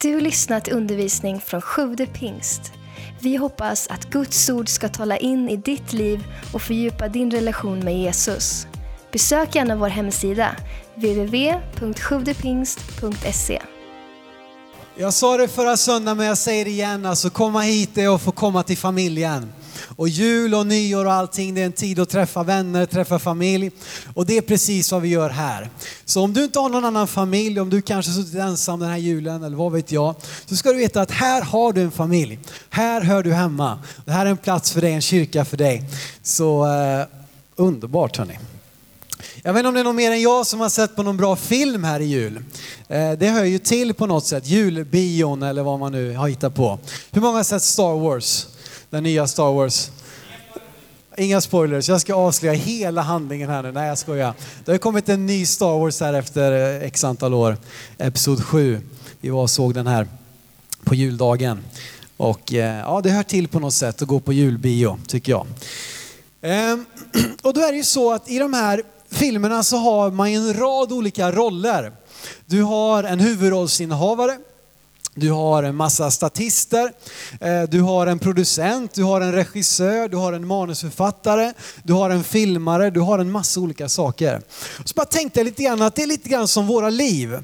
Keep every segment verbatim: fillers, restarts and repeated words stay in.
Du har lyssnat undervisning från Sjude Pingst. Vi hoppas att Guds ord ska tala in i ditt liv och fördjupa din relation med Jesus. Besök gärna vår hemsida w w w punkt sjuvdepingst punkt se. Jag sa det förra söndagen, men jag säger det igen. Alltså komma hit det och få komma till familjen. Och jul och nyår och allting, det är en tid att träffa vänner, träffa familj. Och det är precis vad vi gör här. Så om du inte har någon annan familj, om du kanske suttit ensam den här julen eller vad vet jag, så ska du veta att här har du en familj. Här hör du hemma. Det här är en plats för dig, en kyrka för dig. Så eh, underbart hörni. Jag vet inte om det är någon mer än jag som har sett på någon bra film här i jul. Eh, det hör ju till på något sätt. Julbion eller vad man nu har hittat på. Hur många har sett Star Wars? Den nya Star Wars. Inga spoilers. Jag ska avslöja hela handlingen här nu. Nej, jag skojar. Det har kommit en ny Star Wars här efter x antal år. Episod sju. Vi var såg den här på juldagen. Och ja, det hör till på något sätt att gå på julbio, tycker jag. Ehm, och då är det ju så att i de här filmerna så har man en rad olika roller. Du har en huvudrollsinnehavare. Du har en massa statister, du har en producent, du har en regissör, du har en manusförfattare, du har en filmare, du har en massa olika saker. Så bara tänkte jag lite grann att det är lite grann som våra liv.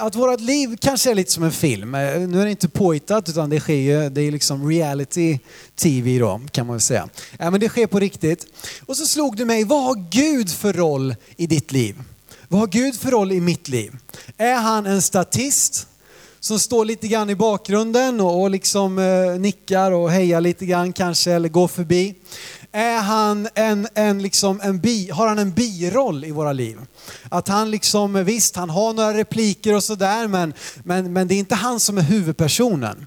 Att vårat liv kanske är lite som en film. Nu är det inte påhittat utan det sker ju, det är liksom reality T V då kan man väl säga. Men det sker på riktigt. Och så slog det mig, vad har Gud för roll i ditt liv? Vad har Gud för roll i mitt liv? Är han en statist som står lite grann i bakgrunden och, och liksom eh, nickar och hejar lite grann kanske eller går förbi? Är han en, en, liksom en bi, har han en biroll i våra liv? Att han liksom, visst han har några repliker och sådär men, men, men det är inte han som är huvudpersonen.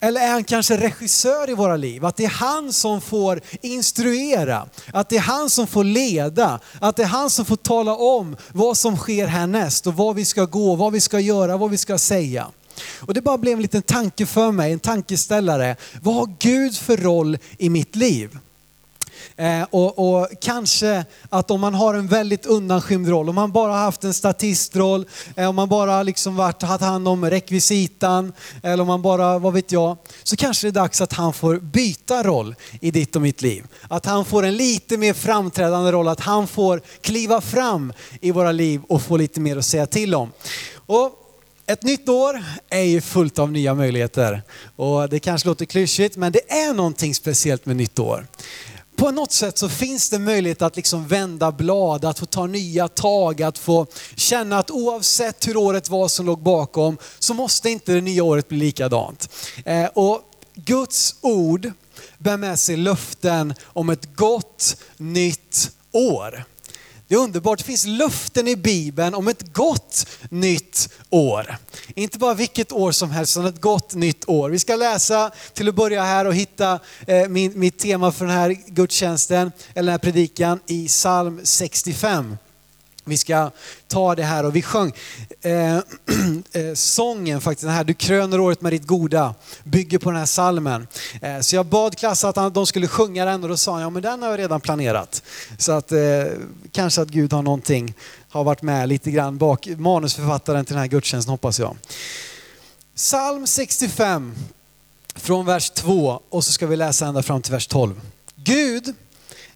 Eller är han kanske regissör i våra liv? Att det är han som får instruera. Att det är han som får leda. Att det är han som får tala om vad som sker härnäst. Och vad vi ska gå, vad vi ska göra, vad vi ska säga. Och det bara blev en liten tanke för mig, en tankeställare. Vad har Gud för roll i mitt liv? Eh, och, och kanske att om man har en väldigt undanskymd roll, om man bara haft en statistroll, eh, om man bara liksom varit, haft hand om rekvisitan eller om man bara, vad vet jag, så kanske det är dags att han får byta roll i ditt och mitt liv. Att han får en lite mer framträdande roll, att han får kliva fram i våra liv och få lite mer att säga till om. Och ett nytt år är ju fullt av nya möjligheter och det kanske låter klyschigt men det är någonting speciellt med nytt år. På något sätt så finns det möjlighet att liksom vända blad, att få ta nya tag, att få känna att oavsett hur året var som låg bakom så måste inte det nya året bli likadant. Eh, och Guds ord bär med sig löften om ett gott nytt år. Det är underbart, det finns löften i Bibeln om ett gott nytt år. Inte bara vilket år som helst, utan ett gott nytt år. Vi ska läsa till att börja här och hitta eh, min, mitt tema för den här gudstjänsten, eller den här predikan, i Psalm sextiofem. Vi ska ta det här och vi sjöng eh, eh, sången faktiskt, den här Du kröner året med ditt goda, bygger på den här psalmen. Eh, så jag bad klassen att de skulle sjunga den och då sa han, ja men den har jag redan planerat. Så att eh, kanske att Gud har någonting, har varit med lite grann bak, manusförfattaren till den här gudstjänsten hoppas jag. Psalm sextiofem från vers två och så ska vi läsa ända fram till vers tolv. Gud,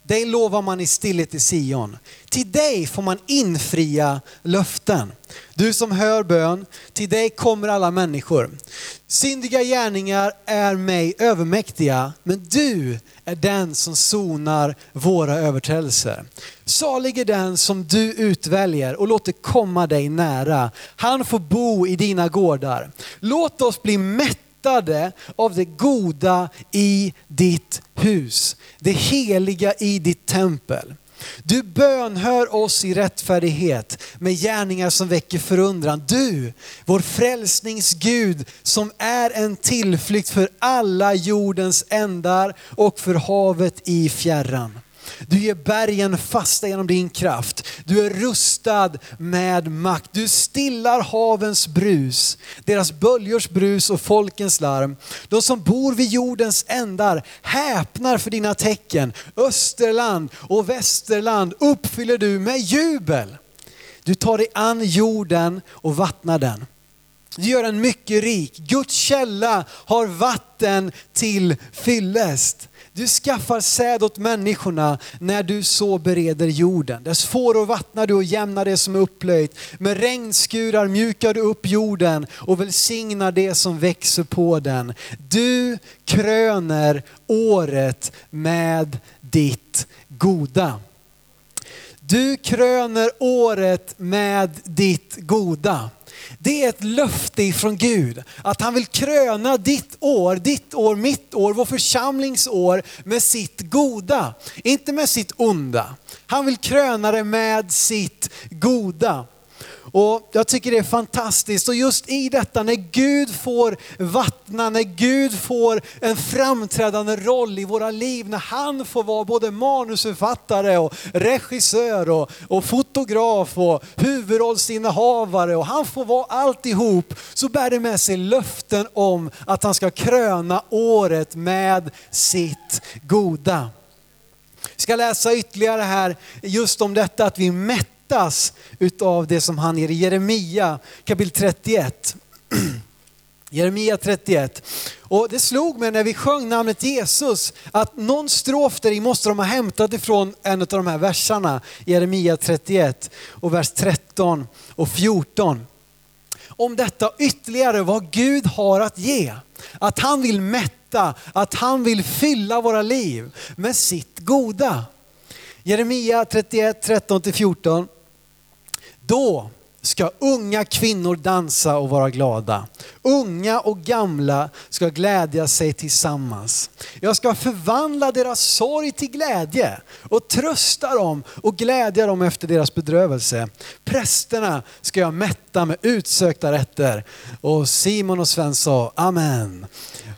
dig lovar man i stillhet i Sion. Till dig får man infria löften. Du som hör bön, till dig kommer alla människor. Syndiga gärningar är mig övermäktiga, men du är den som sonar våra överträdelser. Salig är den som du utväljer och låter komma dig nära. Han får bo i dina gårdar. Låt oss bli mätta av det goda i ditt hus, det heliga i ditt tempel. Du bönhör oss i rättfärdighet med gärningar som väcker förundran. Du, vår frälsningsgud som är en tillflykt för alla jordens ändar och för havet i fjärran. Du ger bergen fasta genom din kraft. Du är rustad med makt. Du stillar havens brus, deras böljors brus och folkens larm. De som bor vid jordens ändar häpnar för dina tecken. Österland och västerland uppfyller du med jubel. Du tar dig an jorden och vattnar den. gör en mycket rik. Guds källa har vatten till fyllest. Du skaffar säd åt människorna när du så bereder jorden. Dess fåror vattnar du och jämnar det som är upplöjt. Med regnskurar mjukar du upp jorden och välsignar det som växer på den. Du kröner året med ditt goda. Du kröner året med ditt goda. Det är ett löfte från Gud att han vill kröna ditt år, ditt år, mitt år, vår församlingsår med sitt goda. Inte med sitt onda. Han vill kröna det med sitt goda. Och jag tycker det är fantastiskt. Och just i detta, när Gud får vattna, när Gud får en framträdande roll i våra liv, när han får vara både manusförfattare och regissör och, och fotograf och huvudrollsinnehavare, och han får vara alltihop, så bär det med sig löften om att han ska kröna året med sitt goda. Jag ska läsa ytterligare här just om detta att vi mätt utav det som han ger i Jeremia kapitel trettioett. Jeremia trettioett. Och det slog mig när vi sjöng namnet Jesus att någon strof där i måste de ha hämtat ifrån en av de här versarna. Jeremia trettioett och vers tretton och fjorton. Om detta ytterligare vad Gud har att ge. Att han vill mätta, att han vill fylla våra liv med sitt goda. Jeremia trettioett, tretton till fjorton. Då ska unga kvinnor dansa och vara glada. Unga och gamla ska glädja sig tillsammans. Jag ska förvandla deras sorg till glädje och trösta dem och glädja dem efter deras bedrövelse. Prästerna ska jag mätta med utsökta rätter. Och Simon och Sven sa amen.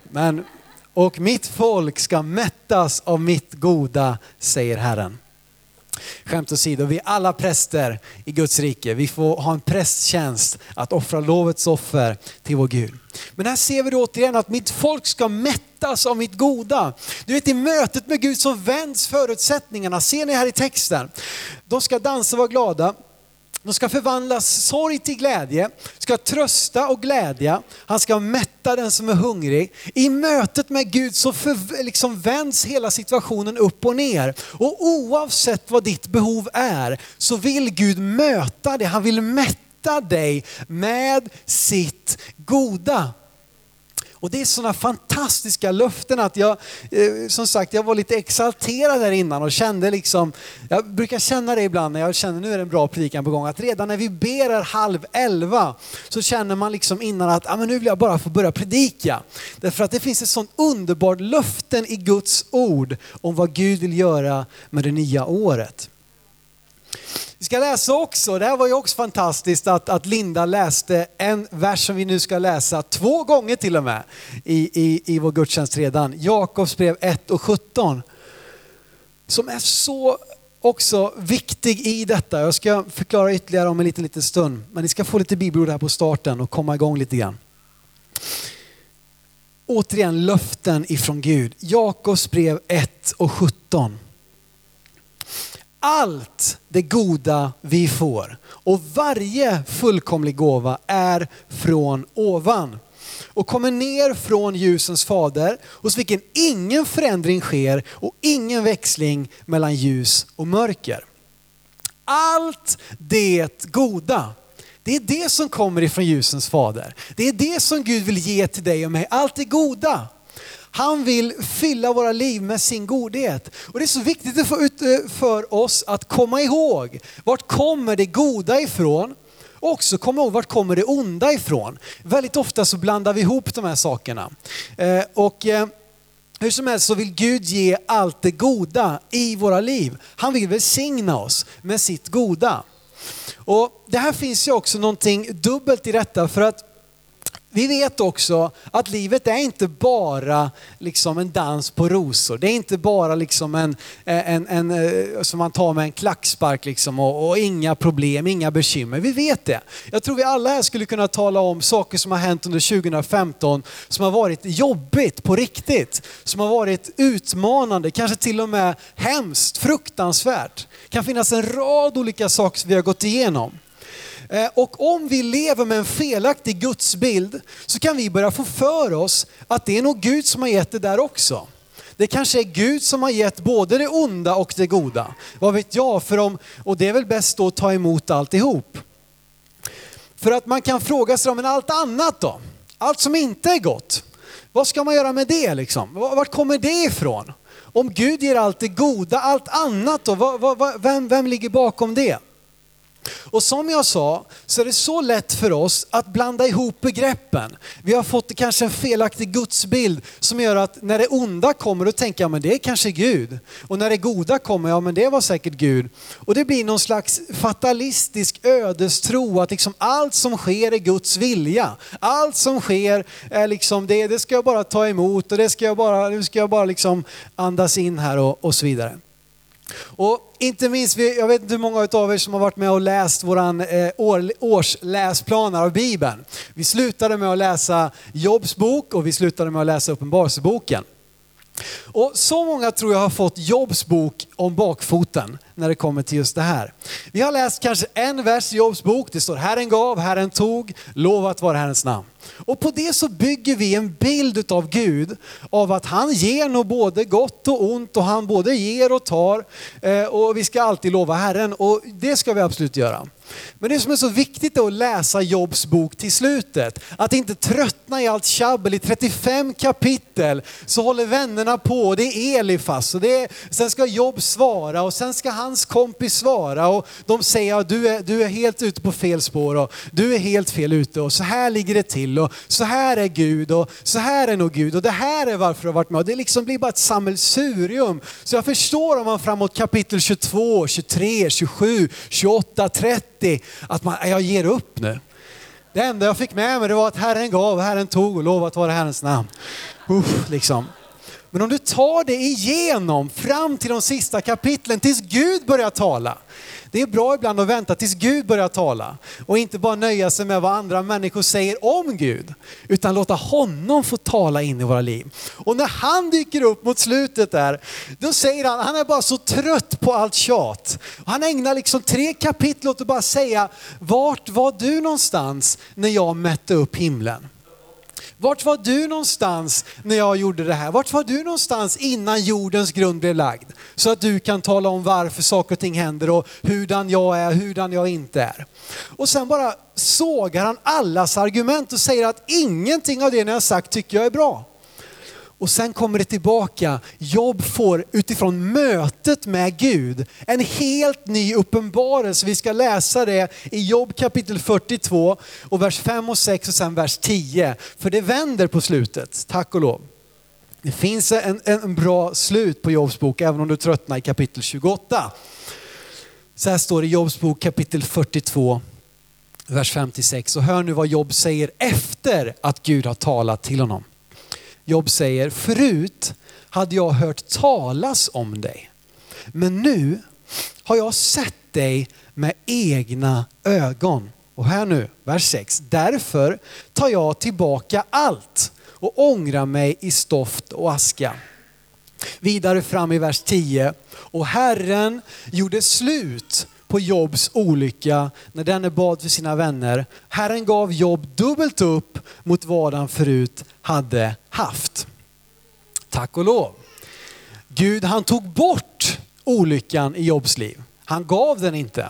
Men, och mitt folk ska mättas av mitt goda, säger Herren. Skämt åsido, vi är alla präster i Guds rike. Vi får ha en prästtjänst att offra lovets offer till vår Gud. Men här ser vi då återigen att mitt folk ska mättas av mitt goda. Du vet, i mötet med Gud som vänds förutsättningarna. Ser ni här i texten? De ska dansa och vara glada. De ska förvandla sorg till glädje, ska trösta och glädja. Han ska mätta den som är hungrig. I mötet med Gud så för, liksom vänds hela situationen upp och ner. Och oavsett vad ditt behov är så vill Gud möta dig. Han vill mätta dig med sitt goda. Och det är sådana fantastiska löften att jag, som sagt, jag var lite exalterad där innan och kände liksom, jag brukar känna det ibland när jag känner nu är det en bra predikan på gång, att redan när vi ber är halv elva så känner man liksom innan att ah, men nu vill jag bara få börja predika. Därför att det finns ett sådant underbart löften i Guds ord om vad Gud vill göra med det nya året. Vi ska läsa också, det här var ju också fantastiskt att, att Linda läste en vers som vi nu ska läsa två gånger till och med i, i, i vår gudstjänst redan. Jakobs brev ett och sjutton som är så också viktig i detta. Jag ska förklara ytterligare om en liten, liten stund, men ni ska få lite bibelord här på starten och komma igång lite grann. Återigen löften ifrån Gud. Jakobs brev ett och sjutton. Allt det goda vi får och varje fullkomlig gåva är från ovan och kommer ner från ljusens fader hos vilken ingen förändring sker och ingen växling mellan ljus och mörker. Allt det goda. Det är det som kommer ifrån ljusens fader. Det är det som Gud vill ge till dig och mig. Allt det goda. Han vill fylla våra liv med sin godhet. Och det är så viktigt för oss att komma ihåg vart kommer det goda ifrån och också komma ihåg vart kommer det onda ifrån. Väldigt ofta så blandar vi ihop de här sakerna. Och hur som helst så vill Gud ge allt det goda i våra liv. Han vill välsigna oss med sitt goda. Och det här finns ju också någonting dubbelt i detta för att vi vet också att livet är inte bara liksom en dans på rosor. Det är inte bara liksom en, en, en, som man tar med en klackspark liksom och, och inga problem, inga bekymmer. Vi vet det. Jag tror vi alla här skulle kunna tala om saker som har hänt under tjugo femton som har varit jobbigt på riktigt. Som har varit utmanande, kanske till och med hemskt, fruktansvärt. Det kan finnas en rad olika saker som vi har gått igenom. Och om vi lever med en felaktig gudsbild så kan vi börja få för oss att det är nog Gud som har gett det där också. Det kanske är Gud som har gett både det onda och det goda. Vad vet jag? För om, och det är väl bäst då att ta emot alltihop. För att man kan fråga sig om men allt annat då. Allt som inte är gott. Vad ska man göra med det liksom? Vart kommer det ifrån? Om Gud ger allt det goda, allt annat då, vad, vad, vem, vem ligger bakom det? Och som jag sa så är det så lätt för oss att blanda ihop begreppen. Vi har fått kanske en felaktig gudsbild som gör att när det onda kommer då tänker jag men det är kanske Gud. Och när det goda kommer, ja men det var säkert Gud. Och det blir någon slags fatalistisk ödestro att liksom allt som sker är Guds vilja. Allt som sker är liksom det, det ska jag bara ta emot och det ska jag bara, nu ska jag bara liksom andas in här och, och så vidare. Och inte minst, jag vet inte hur många av er som har varit med och läst våran årsläsplaner av Bibeln. Vi slutade med att läsa Jobs bok och vi slutade med att läsa Uppenbarelseboken. Och så många tror jag har fått Jobs bok om bakfoten när det kommer till just det här. Vi har läst kanske en vers i Jobs bok. Det står Herren gav, Herren tog, lovat var Herrens namn. Och på det så bygger vi en bild av Gud. Av att han ger nog både gott och ont och han både ger och tar. Och vi ska alltid lova Herren och det ska vi absolut göra. Men det som är så viktigt är att läsa Jobs bok till slutet. Att inte tröttna i allt tjabbel. I trettiofem kapitel så håller vännerna på. Det är Elifas och det är, sen ska Job svara och sen ska hans kompis svara. Och de säger att du är, du är helt ute på fel spår och du är helt fel ute. Och så här ligger det till och så här är Gud och så här är nog Gud. Och det här är varför du har varit med. Och det liksom blir bara ett sammelsurium. Så jag förstår om man framåt kapitel tjugotvå, tjugotre, tjugosju, tjugoåtta, trettio. Att man, jag ger upp nu. Det enda jag fick med mig det var att Herren gav, Herren tog och lovat vara Herrens namn. Uff, liksom. Men om du tar det igenom fram till de sista kapitlen tills Gud börjar tala. Det är bra ibland att vänta tills Gud börjar tala. Och inte bara nöja sig med vad andra människor säger om Gud. Utan låta honom få tala in i våra liv. Och när han dyker upp mot slutet där. Då säger han, han är bara så trött på allt tjat. Och han ägnar liksom tre kapitel åt att bara säga. Vart var du någonstans när jag mätte upp himlen? Vart var du någonstans när jag gjorde det här? Vart var du någonstans innan jordens grund blev lagd? Så att du kan tala om varför saker och ting händer och hurdan jag är, hurdan jag inte är. Och sen bara sågar han allas argument och säger att ingenting av det ni har sagt tycker jag är bra. Och sen kommer det tillbaka. Jobb får utifrån mötet med Gud en helt ny uppenbarelse. Vi ska läsa det i Jobb kapitel fyrtiotvå och vers fem och sex och sen vers tio. För det vänder på slutet, tack och lov. Det finns en, en, en bra slut på Jobs bok även om du tröttnar i kapitel tjugoåtta. Så här står det i Jobs bok kapitel fyrtiotvå, vers fem till sex. Och hör nu vad Jobb säger efter att Gud har talat till honom. Jobb säger, förut hade jag hört talas om dig. Men nu har jag sett dig med egna ögon. Och här nu, vers sex. Därför tar jag tillbaka allt och ångrar mig i stoft och aska. Vidare fram i vers tio. Och Herren gjorde slut på Jobs olycka när denne bad för sina vänner. Herren gav Jobb dubbelt upp mot vad han förut hade haft. Tack och lov. Gud, han tog bort olyckan i Jobs liv. Han gav den inte.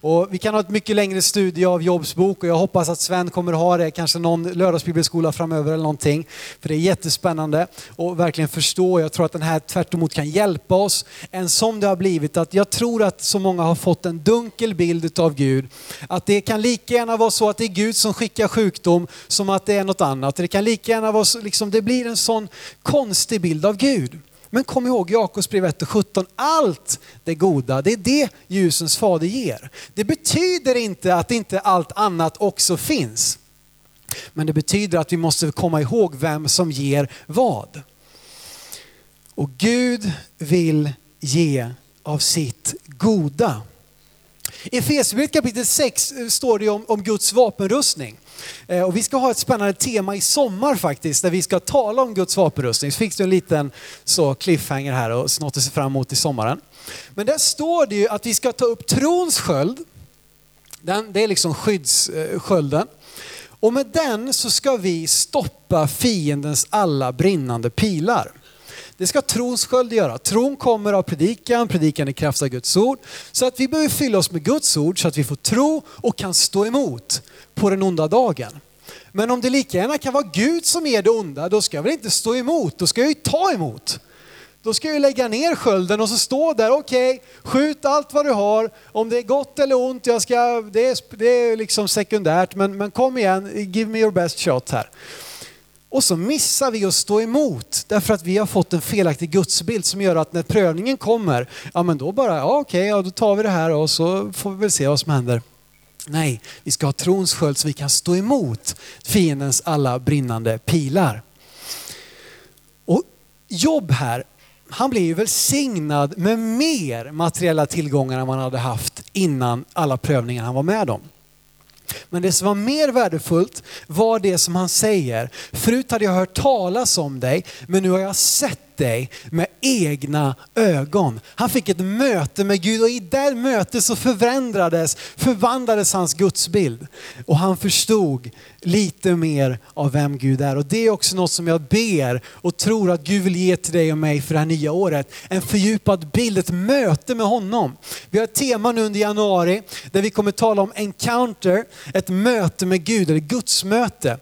Och vi kan ha ett mycket längre studie av Jobs bok och jag hoppas att Sven kommer ha det kanske någon lördagsbibelskola framöver eller någonting. För det är jättespännande och verkligen förstå. Jag tror att den här tvärtemot kan hjälpa oss. Än som det har blivit att jag tror att så många har fått en dunkel bild av Gud. Att det kan lika gärna vara så att det är Gud som skickar sjukdom som att det är något annat. Det kan lika gärna vara så, liksom, det blir en sån konstig bild av Gud. Men kom ihåg Jakobs brev ett och sjutton. Allt det goda, det är det ljusens fader ger. Det betyder inte att inte allt annat också finns. Men det betyder att vi måste komma ihåg vem som ger vad. Och Gud vill ge av sitt goda. I Efesierbrevet kapitel sex står det om, om Guds vapenrustning. Och vi ska ha ett spännande tema i sommar faktiskt där vi ska tala om Guds vapenrustning. Så fick du en liten så cliffhanger här och snart att se fram emot i sommaren. Men där står det ju att vi ska ta upp trons sköld. Den, det är liksom skyddsskölden. Och med den så ska vi stoppa fiendens alla brinnande pilar. Det ska trons sköld göra. Tron kommer av predikan, predikan i kraft av Guds ord. Så att vi behöver fylla oss med Guds ord så att vi får tro och kan stå emot på den onda dagen. Men om det lika gärna kan vara Gud som är det onda, då ska jag väl inte stå emot, då ska jag ju ta emot. Då ska jag lägga ner skölden och så stå där, okej, okay, skjut allt vad du har. Om det är gott eller ont, jag ska, det, är, det är liksom sekundärt, men, men kom igen, give me your best shot här. Och så missar vi att stå emot därför att vi har fått en felaktig gudsbild som gör att när prövningen kommer, ja men då bara, ja okej, okay, ja, då tar vi det här och så får vi väl se vad som händer. Nej, vi ska ha trons sköld så vi kan stå emot fiendens alla brinnande pilar. Och Jobb här, han blir ju välsignad med mer materiella tillgångar än man hade haft innan alla prövningar han var med om. Men det som var mer värdefullt var det som han säger. Förut hade jag hört talas om dig, men nu har jag sett dig med egna ögon. Han fick ett möte med Gud och i det mötet så förvändrades, förvandlades hans gudsbild. Och han förstod lite mer av vem Gud är. Och det är också något som jag ber och tror att Gud vill ge till dig och mig för det här nya året. En fördjupad bild, ett möte med honom. Vi har ett tema nu under januari där vi kommer tala om encounter, ett möte med Gud eller Guds möte.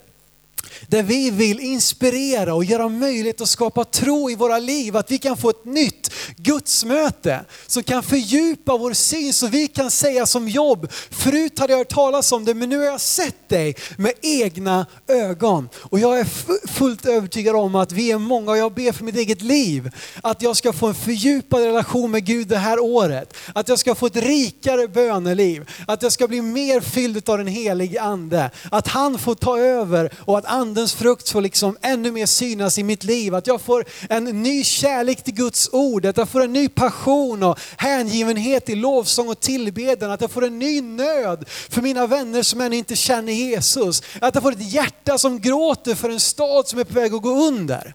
Där vi vill inspirera och göra möjligt att skapa tro i våra liv. Att vi kan få ett nytt gudsmöte som kan fördjupa vår syn så vi kan säga som Jobb. Förut hade jag hört talas om det men nu har jag sett dig med egna ögon. Och jag är fullt övertygad om att vi är många och jag ber för mitt eget liv. Att jag ska få en fördjupad relation med Gud det här året. Att jag ska få ett rikare böneliv. Att jag ska bli mer fylld av den helige ande. Att han får ta över och att andens frukt får liksom ännu mer synas i mitt liv. Att jag får en ny kärlek till Guds ord. Att jag får en ny passion och hängivenhet i lovsång och tillbedjan. Att jag får en ny nöd för mina vänner som ännu inte känner Jesus. Att jag får ett hjärta som gråter för en stad som är på väg att gå under.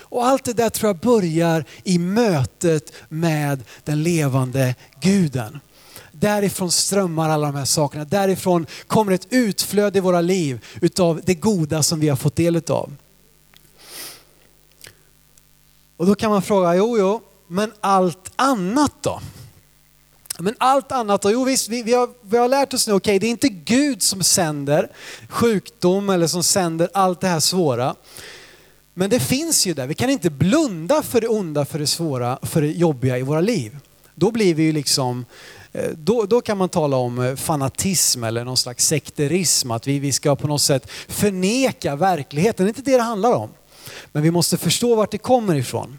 Och allt det där tror jag börjar i mötet med den levande Guden. Därifrån strömmar alla de här sakerna. Därifrån kommer ett utflöde i våra liv utav det goda som vi har fått del av. Och då kan man fråga, jo, jo, men allt annat då? Men allt annat då? Jo visst, vi, vi, har, vi har lärt oss nu, okej, okay, det är inte Gud som sänder sjukdom eller som sänder allt det här svåra. Men det finns ju där. Vi kan inte blunda för det onda, för det svåra, för det jobbiga i våra liv. Då blir vi ju liksom... Då, då kan man tala om fanatism eller någon slags sekterism. Att vi, vi ska på något sätt förneka verkligheten. Det är inte det det handlar om. Men vi måste förstå vart det kommer ifrån.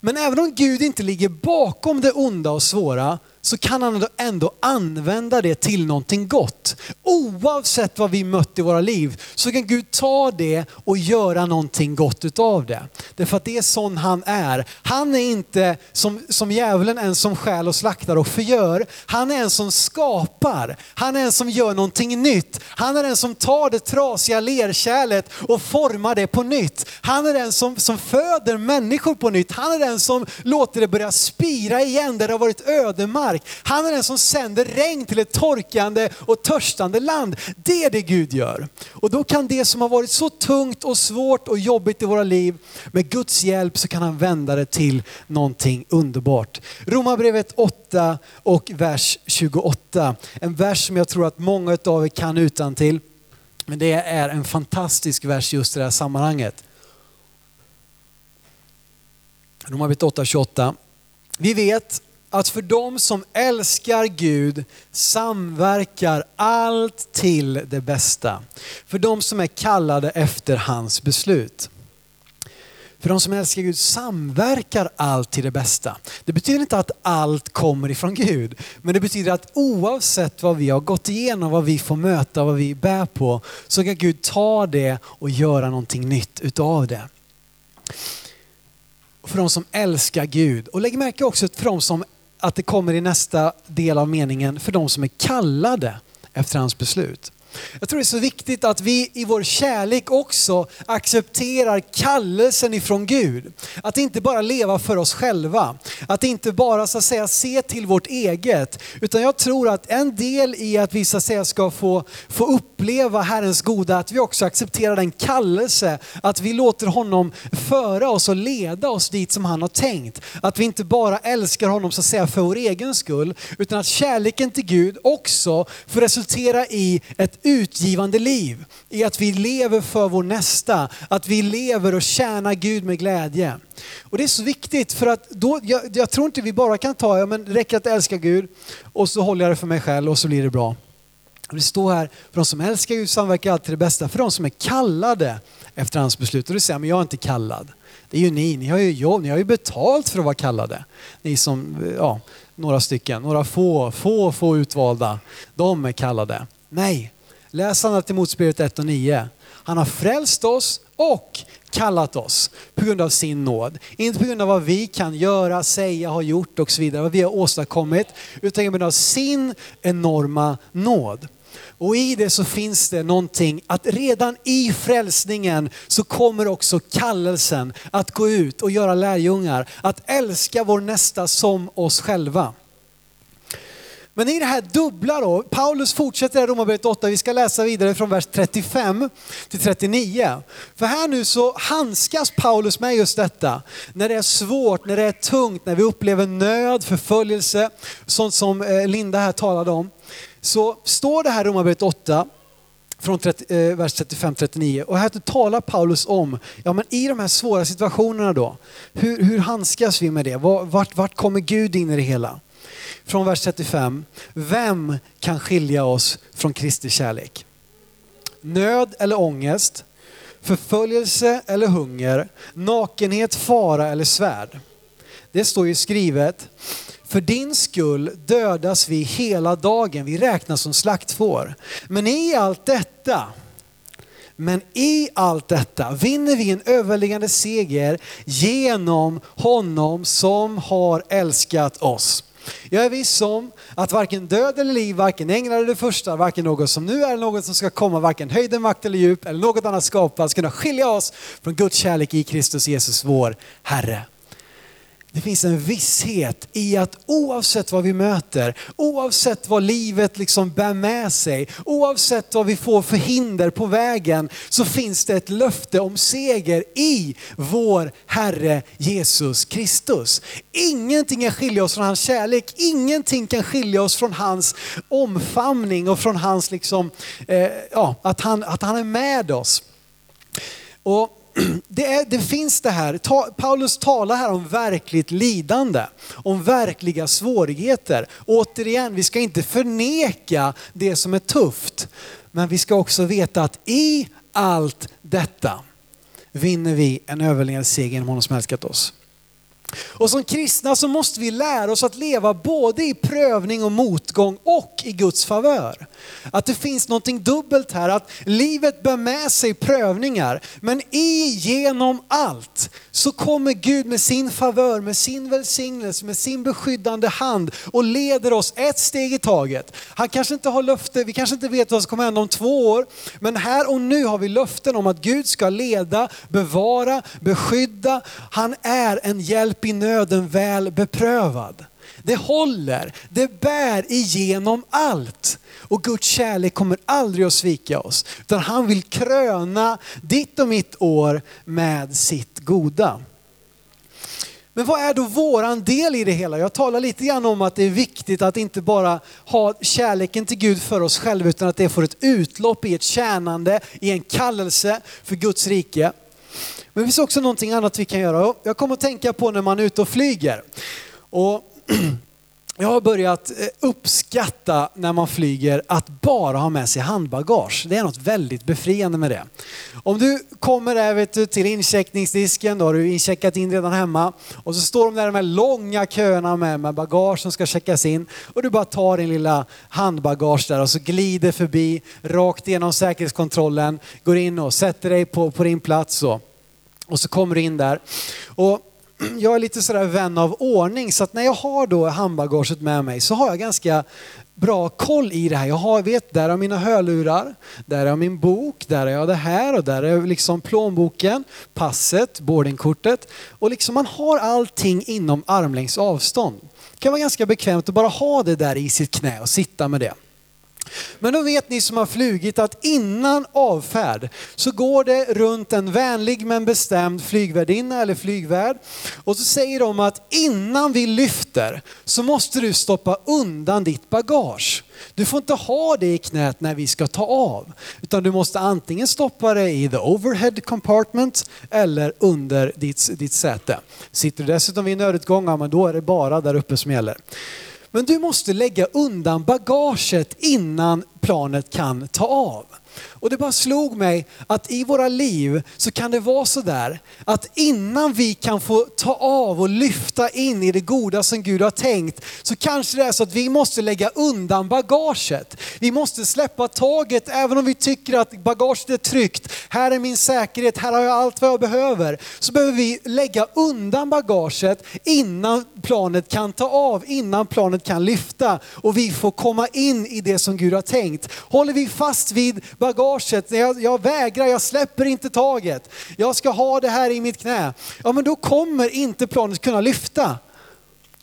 Men även om Gud inte ligger bakom det onda och svåra så kan han ändå använda det till någonting gott. Oavsett vad vi mött i våra liv så kan Gud ta det och göra någonting gott utav det. Därför att det är sån han är. Han är inte som, som djävulen, en som stjäl och slaktar och förgör. Han är en som skapar. Han är en som gör någonting nytt. Han är en som tar det trasiga lerkärlet och formar det på nytt. Han är en som, som föder människor på nytt. Han är den som låter det börja spira igen där det har varit ödemark. Han är den som sänder regn till ett torkande och törstande land. Det är det Gud gör. Och då kan det som har varit så tungt och svårt och jobbigt i våra liv, med Guds hjälp så kan han vända det till någonting underbart. Romarbrevet åtta och vers tjugoåtta. En vers som jag tror att många av er kan utan till. Men det är en fantastisk vers just i det här sammanhanget. Romarbrevet åtta tjugoåtta. Vi vet att för dem som älskar Gud samverkar allt till det bästa. För dem som är kallade efter hans beslut. För de som älskar Gud samverkar allt till det bästa. Det betyder inte att allt kommer ifrån Gud. Men det betyder att oavsett vad vi har gått igenom, vad vi får möta, vad vi bär på, så kan Gud ta det och göra någonting nytt utav det. För de som älskar Gud. Och lägg märke också för de som, att det kommer i nästa del av meningen, för de som är kallade efter hans beslut. Jag tror det är så viktigt att vi i vår kärlek också accepterar kallelsen ifrån Gud. Att inte bara leva för oss själva. Att inte bara så att säga se till vårt eget. Utan jag tror att en del i att vi så att säga ska få, få uppleva Herrens goda, att vi också accepterar den kallelse. Att vi låter honom föra oss och leda oss dit som han har tänkt. Att vi inte bara älskar honom så att säga för vår egen skull. Utan att kärleken till Gud också får resultera i ett utgivande liv, i att vi lever för vår nästa, att vi lever och tjänar Gud med glädje. Och det är så viktigt, för att då, jag, jag tror inte vi bara kan ta, ja men det räcker att älska Gud och så håller jag det för mig själv och så blir det bra. Och det står här, för de som älskar Gud samverkar alltid det bästa, för de som är kallade efter hans beslut. Och du säger, men jag är inte kallad. Det är ju ni, ni har ju jobb, ni har ju betalt för att vara kallade. Ni som, ja, några stycken, några få, få, få utvalda, de är kallade. Nej. Läs han till Motspiriet ett och nio. Han har frälst oss och kallat oss på grund av sin nåd. Inte på grund av vad vi kan göra, säga, ha gjort och så vidare. Vad vi har åstadkommit. Utan på grund av sin enorma nåd. Och i det så finns det någonting att redan i frälsningen så kommer också kallelsen att gå ut och göra lärjungar. Att älska vår nästa som oss själva. Men i det här dubbla då, Paulus fortsätter i Romarbrevet åtta, vi ska läsa vidare från vers trettiofem till trettionio. För här nu så handskas Paulus med just detta. När det är svårt, när det är tungt, när vi upplever nöd, förföljelse, sånt som Linda här talade om. Så står det här i Romarbrevet åtta, från trettio, vers trettiofem till trettionio. Och här talar Paulus om, ja men i de här svåra situationerna då, hur, hur handskas vi med det? Vart, vart kommer Gud in i det hela? Från vers trettiofem. Vem kan skilja oss från Kristi kärlek? Nöd eller ångest? Förföljelse eller hunger? Nakenhet, fara eller svärd? Det står ju skrivet. För din skull dödas vi hela dagen. Vi räknas som slaktfår. Men i allt detta... Men i allt detta vinner vi en överväldigande seger genom honom som har älskat oss. Jag är viss om att varken död eller liv, varken änglar eller det första, varken något som nu är något som ska komma, varken höjden, makt eller djup eller något annat skapat ska kunna skilja oss från Guds kärlek i Kristus Jesus vår Herre. Det finns en visshet i att oavsett vad vi möter, oavsett vad livet liksom bär med sig, oavsett vad vi får för hinder på vägen, så finns det ett löfte om seger i vår Herre Jesus Kristus. Ingenting kan skilja oss från hans kärlek, ingenting kan skilja oss från hans omfamning och från hans liksom, eh, ja, att han, att han är med oss. Och Det, är, det finns det här, Ta, Paulus talar här om verkligt lidande, om verkliga svårigheter. Återigen, vi ska inte förneka det som är tufft, men vi ska också veta att i allt detta vinner vi en överlevande seger genom honom som älskat oss. Och som kristna så måste vi lära oss att leva både i prövning och motgång och i Guds favör. Att det finns någonting dubbelt här, att livet bär med sig prövningar. Men i genom allt så kommer Gud med sin favör, med sin välsignelse, med sin beskyddande hand och leder oss ett steg i taget. Han kanske inte har löfte, vi kanske inte vet vad som kommer hända om två år. Men här och nu har vi löften om att Gud ska leda, bevara, beskydda. Han är en hjälp i nöden väl beprövad. Det håller, det bär igenom allt. Och Guds kärlek kommer aldrig att svika oss. Utan han vill kröna ditt och mitt år med sitt goda. Men vad är då våran del i det hela? Jag talar lite grann om att det är viktigt att inte bara ha kärleken till Gud för oss själva, utan att det får ett utlopp i ett tjänande, i en kallelse för Guds rike. Men det finns också någonting annat vi kan göra. Jag kommer att tänka på när man är ute och flyger. Och jag har börjat uppskatta när man flyger att bara ha med sig handbagage. Det är något väldigt befriande med det. Om du kommer här, vet du, till incheckningsdisken, då har du incheckat in redan hemma. Och så står de där med långa köerna med, med bagage som ska checkas in. Och du bara tar din lilla handbagage där och så glider förbi rakt igenom säkerhetskontrollen. Går in och sätter dig på, på din plats så. Och så kommer du in där. Och jag är lite sådär vän av ordning, så att när jag har då handbagaget med mig så har jag ganska bra koll i det här. Jag har, vet, där har mina hörlurar, där har min bok, där har jag det här och där är liksom plånboken, passet, boardingkortet. Och liksom man har allting inom armlängds avstånd. Det kan vara ganska bekvämt att bara ha det där i sitt knä och sitta med det. Men då vet ni som har flugit att innan avfärd så går det runt en vänlig men bestämd flygvärdinna eller flygvärd. Och så säger de att innan vi lyfter så måste du stoppa undan ditt bagage. Du får inte ha det i knät när vi ska ta av. Utan du måste antingen stoppa det i the overhead compartment eller under ditt, ditt säte. Sitter du dessutom vid en nödutgång, men då är det bara där uppe som gäller. Men du måste lägga undan bagaget innan planet kan ta av. Och det bara slog mig att i våra liv så kan det vara så där att innan vi kan få ta av och lyfta in i det goda som Gud har tänkt, så kanske det är så att vi måste lägga undan bagaget. Vi måste släppa taget även om vi tycker att bagaget är tryggt. Här är min säkerhet, här har jag allt vad jag behöver. Så behöver vi lägga undan bagaget innan planet kan ta av, innan planet kan lyfta och vi får komma in i det som Gud har tänkt. Håller vi fast vid bagaget, jag, jag vägrar, jag släpper inte taget, jag ska ha det här i mitt knä, ja men då kommer inte planet kunna lyfta.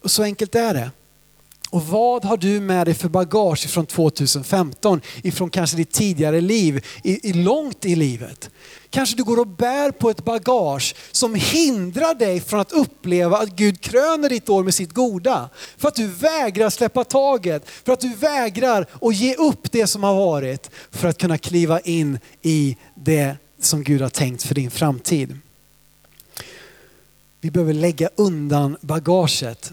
Och så enkelt är det. Och vad har du med dig för bagage från tjugohundrafemton, ifrån kanske ditt tidigare liv, i, i långt i livet? Kanske du går och bär på ett bagage som hindrar dig från att uppleva att Gud kröner ditt år med sitt goda. För att du vägrar släppa taget. För att du vägrar att ge upp det som har varit. För att kunna kliva in i det som Gud har tänkt för din framtid. Vi behöver lägga undan bagaget.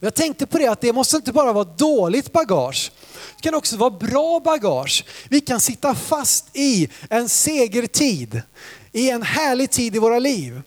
Jag tänkte på det att det måste inte bara vara dåligt bagage. Det kan också vara bra bagage. Vi kan sitta fast i en segertid. I en härlig tid i våra liv.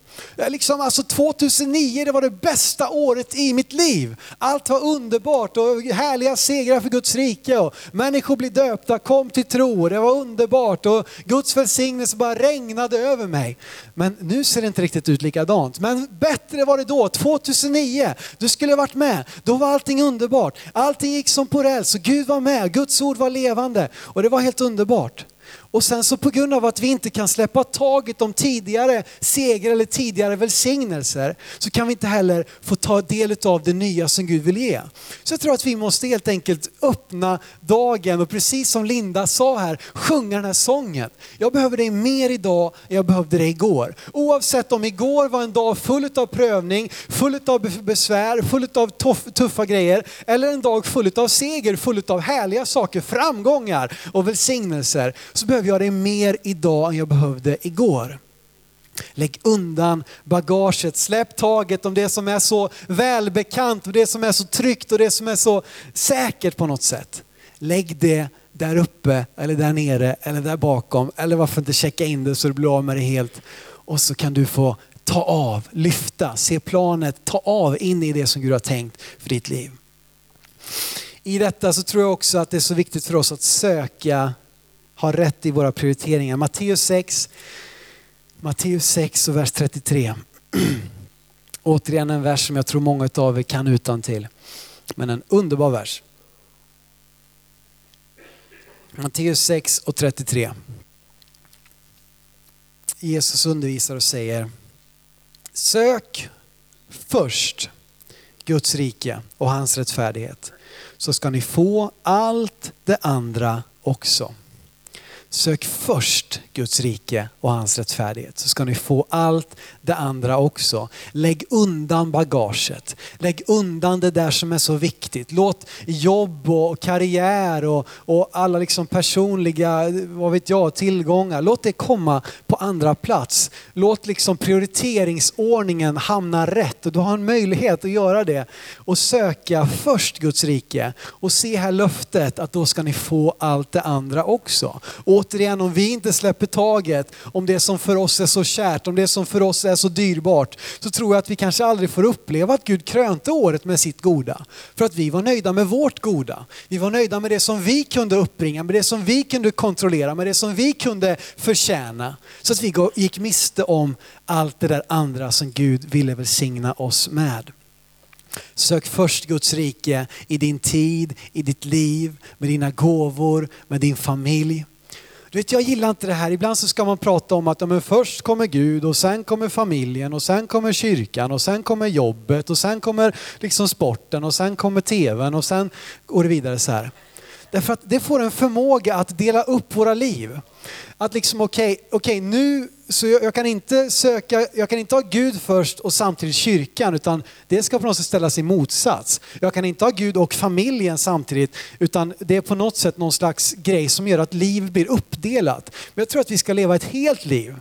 Liksom, alltså tjugohundranio, det var det bästa året i mitt liv. Allt var underbart och härliga segrar för Guds rike. Och människor blev döpta, kom till tro. Det var underbart och Guds välsignelse bara regnade över mig. Men nu ser det inte riktigt ut likadant. Men bättre var det då, tjugohundranio. Du skulle ha varit med. Då var allting underbart. Allting gick som på räls. Så Gud var med. Guds ord var levande. Och det var helt underbart. Och sen så på grund av att vi inte kan släppa taget om tidigare seger eller tidigare välsignelser, så kan vi inte heller få ta del av det nya som Gud vill ge. Så jag tror att vi måste helt enkelt öppna dagen och precis som Linda sa här, sjunga den här sången. Jag behöver dig mer idag än jag behövde dig igår. Oavsett om igår var en dag full av prövning, full av besvär, full av tuffa grejer, eller en dag full av seger, full av härliga saker, framgångar och välsignelser, så behöver jag det mer idag än jag behövde igår. Lägg undan bagaget, släpp taget om det som är så välbekant och det som är så tryggt och det som är så säkert på något sätt. Lägg det där uppe eller där nere eller där bakom, eller varför inte checka in det så du blir av med det helt, och så kan du få ta av, lyfta, se planet, ta av in i det som Gud har tänkt för ditt liv. I detta så tror jag också att det är så viktigt för oss att söka, har rätt i våra prioriteringar. Matteus sex, Matteus sex och vers trettiotre. Återigen en vers som jag tror många av er kan utan till. Men en underbar vers. Matteus sex och trettiotre. Jesus undervisar och säger: sök först Guds rike och hans rättfärdighet, så ska ni få allt det andra också. Sök först Guds rike och hans rättfärdighet, så ska ni få allt det andra också. Lägg undan bagaget. Lägg undan det där som är så viktigt. Låt jobb och karriär och, och alla liksom personliga, vad vet jag, tillgångar. Låt det komma på andra plats. Låt liksom prioriteringsordningen hamna rätt. Och du har en möjlighet att göra det. Och söka först Guds rike. Och se här löftet att då ska ni få allt det andra också. Och återigen, om vi inte släpper taget om det som för oss är så kärt, om det som för oss är så dyrbart, så tror jag att vi kanske aldrig får uppleva att Gud krönte året med sitt goda. För att vi var nöjda med vårt goda. Vi var nöjda med det som vi kunde uppbringa, med det som vi kunde kontrollera, med det som vi kunde förtjäna. Så att vi gick miste om allt det där andra som Gud ville välsigna oss med. Sök först Guds rike i din tid, i ditt liv, med dina gåvor, med din familj. Du vet, jag gillar inte det här. Ibland så ska man prata om att ja, men först kommer Gud och sen kommer familjen och sen kommer kyrkan och sen kommer jobbet och sen kommer liksom sporten och sen kommer tvn och sen går det vidare så här. Därför att det får en förmåga att dela upp våra liv. Att liksom okej, okay, okej okay, nu så jag, jag kan inte söka, jag kan inte ha Gud först och samtidigt kyrkan, utan det ska på något sätt ställas i motsats. Jag kan inte ha Gud och familjen samtidigt, utan det är på något sätt någon slags grej som gör att liv blir uppdelat. Men jag tror att vi ska leva ett helt liv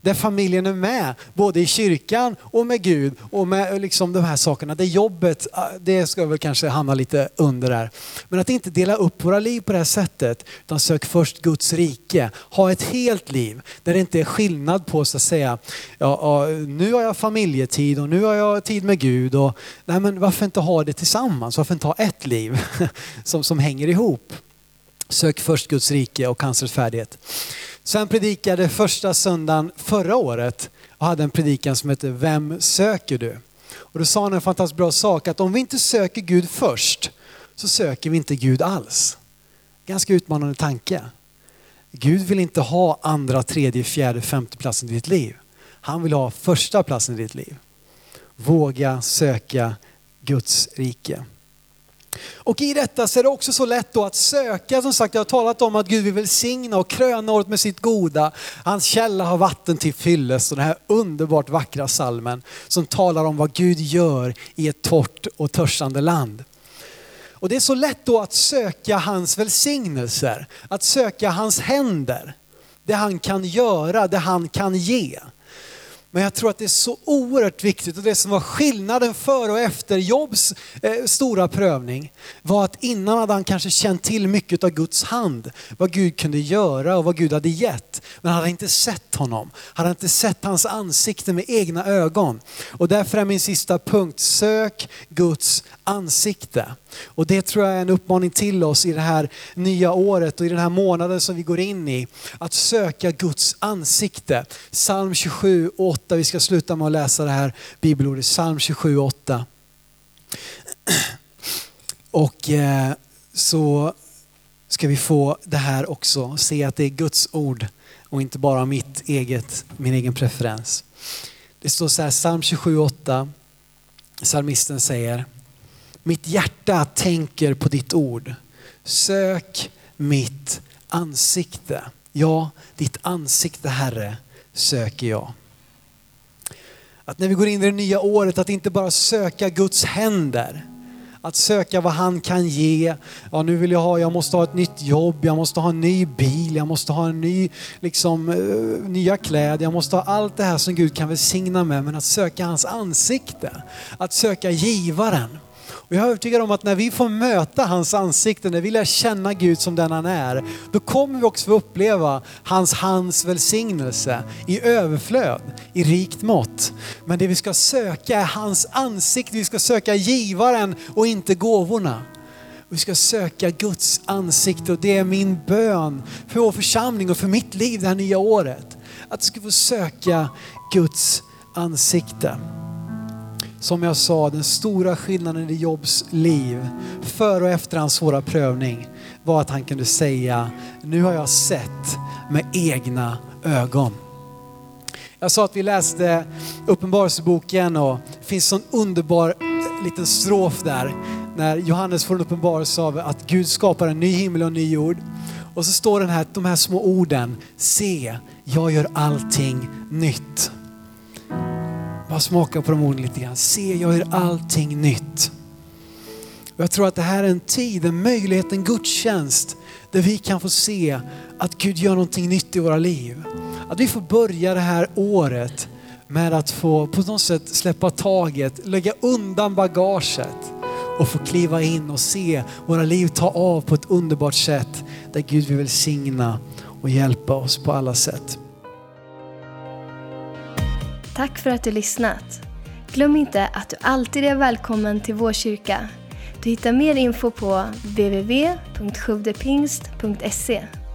där familjen är med, både i kyrkan och med Gud och med liksom de här sakerna. Det jobbet, det ska väl kanske hamna lite under där. Men att inte dela upp våra liv på det här sättet, utan sök först Guds rike. Ha ett helt liv där det inte är skillnad på så att säga, ja, nu har jag familjetid och nu har jag tid med Gud. Och, nej men varför inte ha det tillsammans? Varför inte ha ett liv som, som hänger ihop? Sök först Guds rike och hans rättfärdighet. Sen predikade första söndagen förra året och hade en predikan som heter Vem söker du? Och då sa han en fantastiskt bra sak, att om vi inte söker Gud först så söker vi inte Gud alls. Ganska utmanande tanke. Gud vill inte ha andra, tredje, fjärde, femte platsen i ditt liv. Han vill ha första platsen i ditt liv. Våga söka Guds rike. Och i detta så är det också så lätt då att söka. Som sagt, jag har talat om att Gud vill välsigna och kröna året med sitt goda. Hans källa har vatten till fylles. Och den här underbart vackra psalmen som talar om vad Gud gör i ett torrt och törstande land. Och det är så lätt då att söka hans välsignelser. Att söka hans händer. Det han kan göra, det han kan ge. Men jag tror att det är så oerhört viktigt, och det som var skillnaden före och efter Jobs eh, stora prövning var att innan hade han kanske känt till mycket av Guds hand. Vad Gud kunde göra och vad Gud hade gett. Men han hade inte sett honom. Han hade inte sett hans ansikte med egna ögon. Och därför är min sista punkt, sök Guds ansikte. Och det tror jag är en uppmaning till oss i det här nya året och i den här månaden som vi går in i. Att söka Guds ansikte. Psalm tjugosju åtta. Vi ska sluta med att läsa det här bibelordet. Psalm tjugosju åtta. Och eh, så ska vi få det här också. Se att det är Guds ord och inte bara mitt eget, min egen preferens. Det står så här, Psalm tjugosju åtta. Psalmisten säger: mitt hjärta tänker på ditt ord. Sök mitt ansikte. Ja, ditt ansikte, Herre, söker jag. Att när vi går in i det nya året, att inte bara söka Guds händer. Att söka vad han kan ge. Ja, nu vill jag ha, jag måste ha ett nytt jobb. Jag måste ha en ny bil. Jag måste ha en ny, liksom, nya kläder. Jag måste ha allt det här som Gud kan välsigna med. Men att söka hans ansikte. Att söka givaren. Och jag är övertygad om att när vi får möta hans ansikte, när vi lär känna Gud som den han är, då kommer vi också få uppleva hans hands välsignelse i överflöd, i rikt mått. Men det vi ska söka är hans ansikte, vi ska söka givaren och inte gåvorna. Vi ska söka Guds ansikte, och det är min bön för vår församling och för mitt liv det här nya året. Att vi ska få söka Guds ansikte. Som jag sa, den stora skillnaden i Jobs liv före och efter hans svåra prövning var att han kunde säga: nu har jag sett med egna ögon. Jag sa att vi läste Uppenbarelseboken, och det finns en underbar liten strof där när Johannes får en uppenbarelse av att Gud skapar en ny himmel och en ny jord. Och så står den här, de här små orden: se, jag gör allting nytt. Bara smaka på de orden lite grann. Se, jag gör allting nytt. Och jag tror att det här är en tid, en möjlighet, en gudstjänst där vi kan få se att Gud gör någonting nytt i våra liv. Att vi får börja det här året med att få på något sätt släppa taget, lägga undan bagaget och få kliva in och se våra liv ta av på ett underbart sätt där Gud vill välsigna och hjälpa oss på alla sätt. Tack för att du lyssnat. Glöm inte att du alltid är välkommen till vår kyrka. Du hittar mer info på w w w punkt sjuvdepingst punkt se.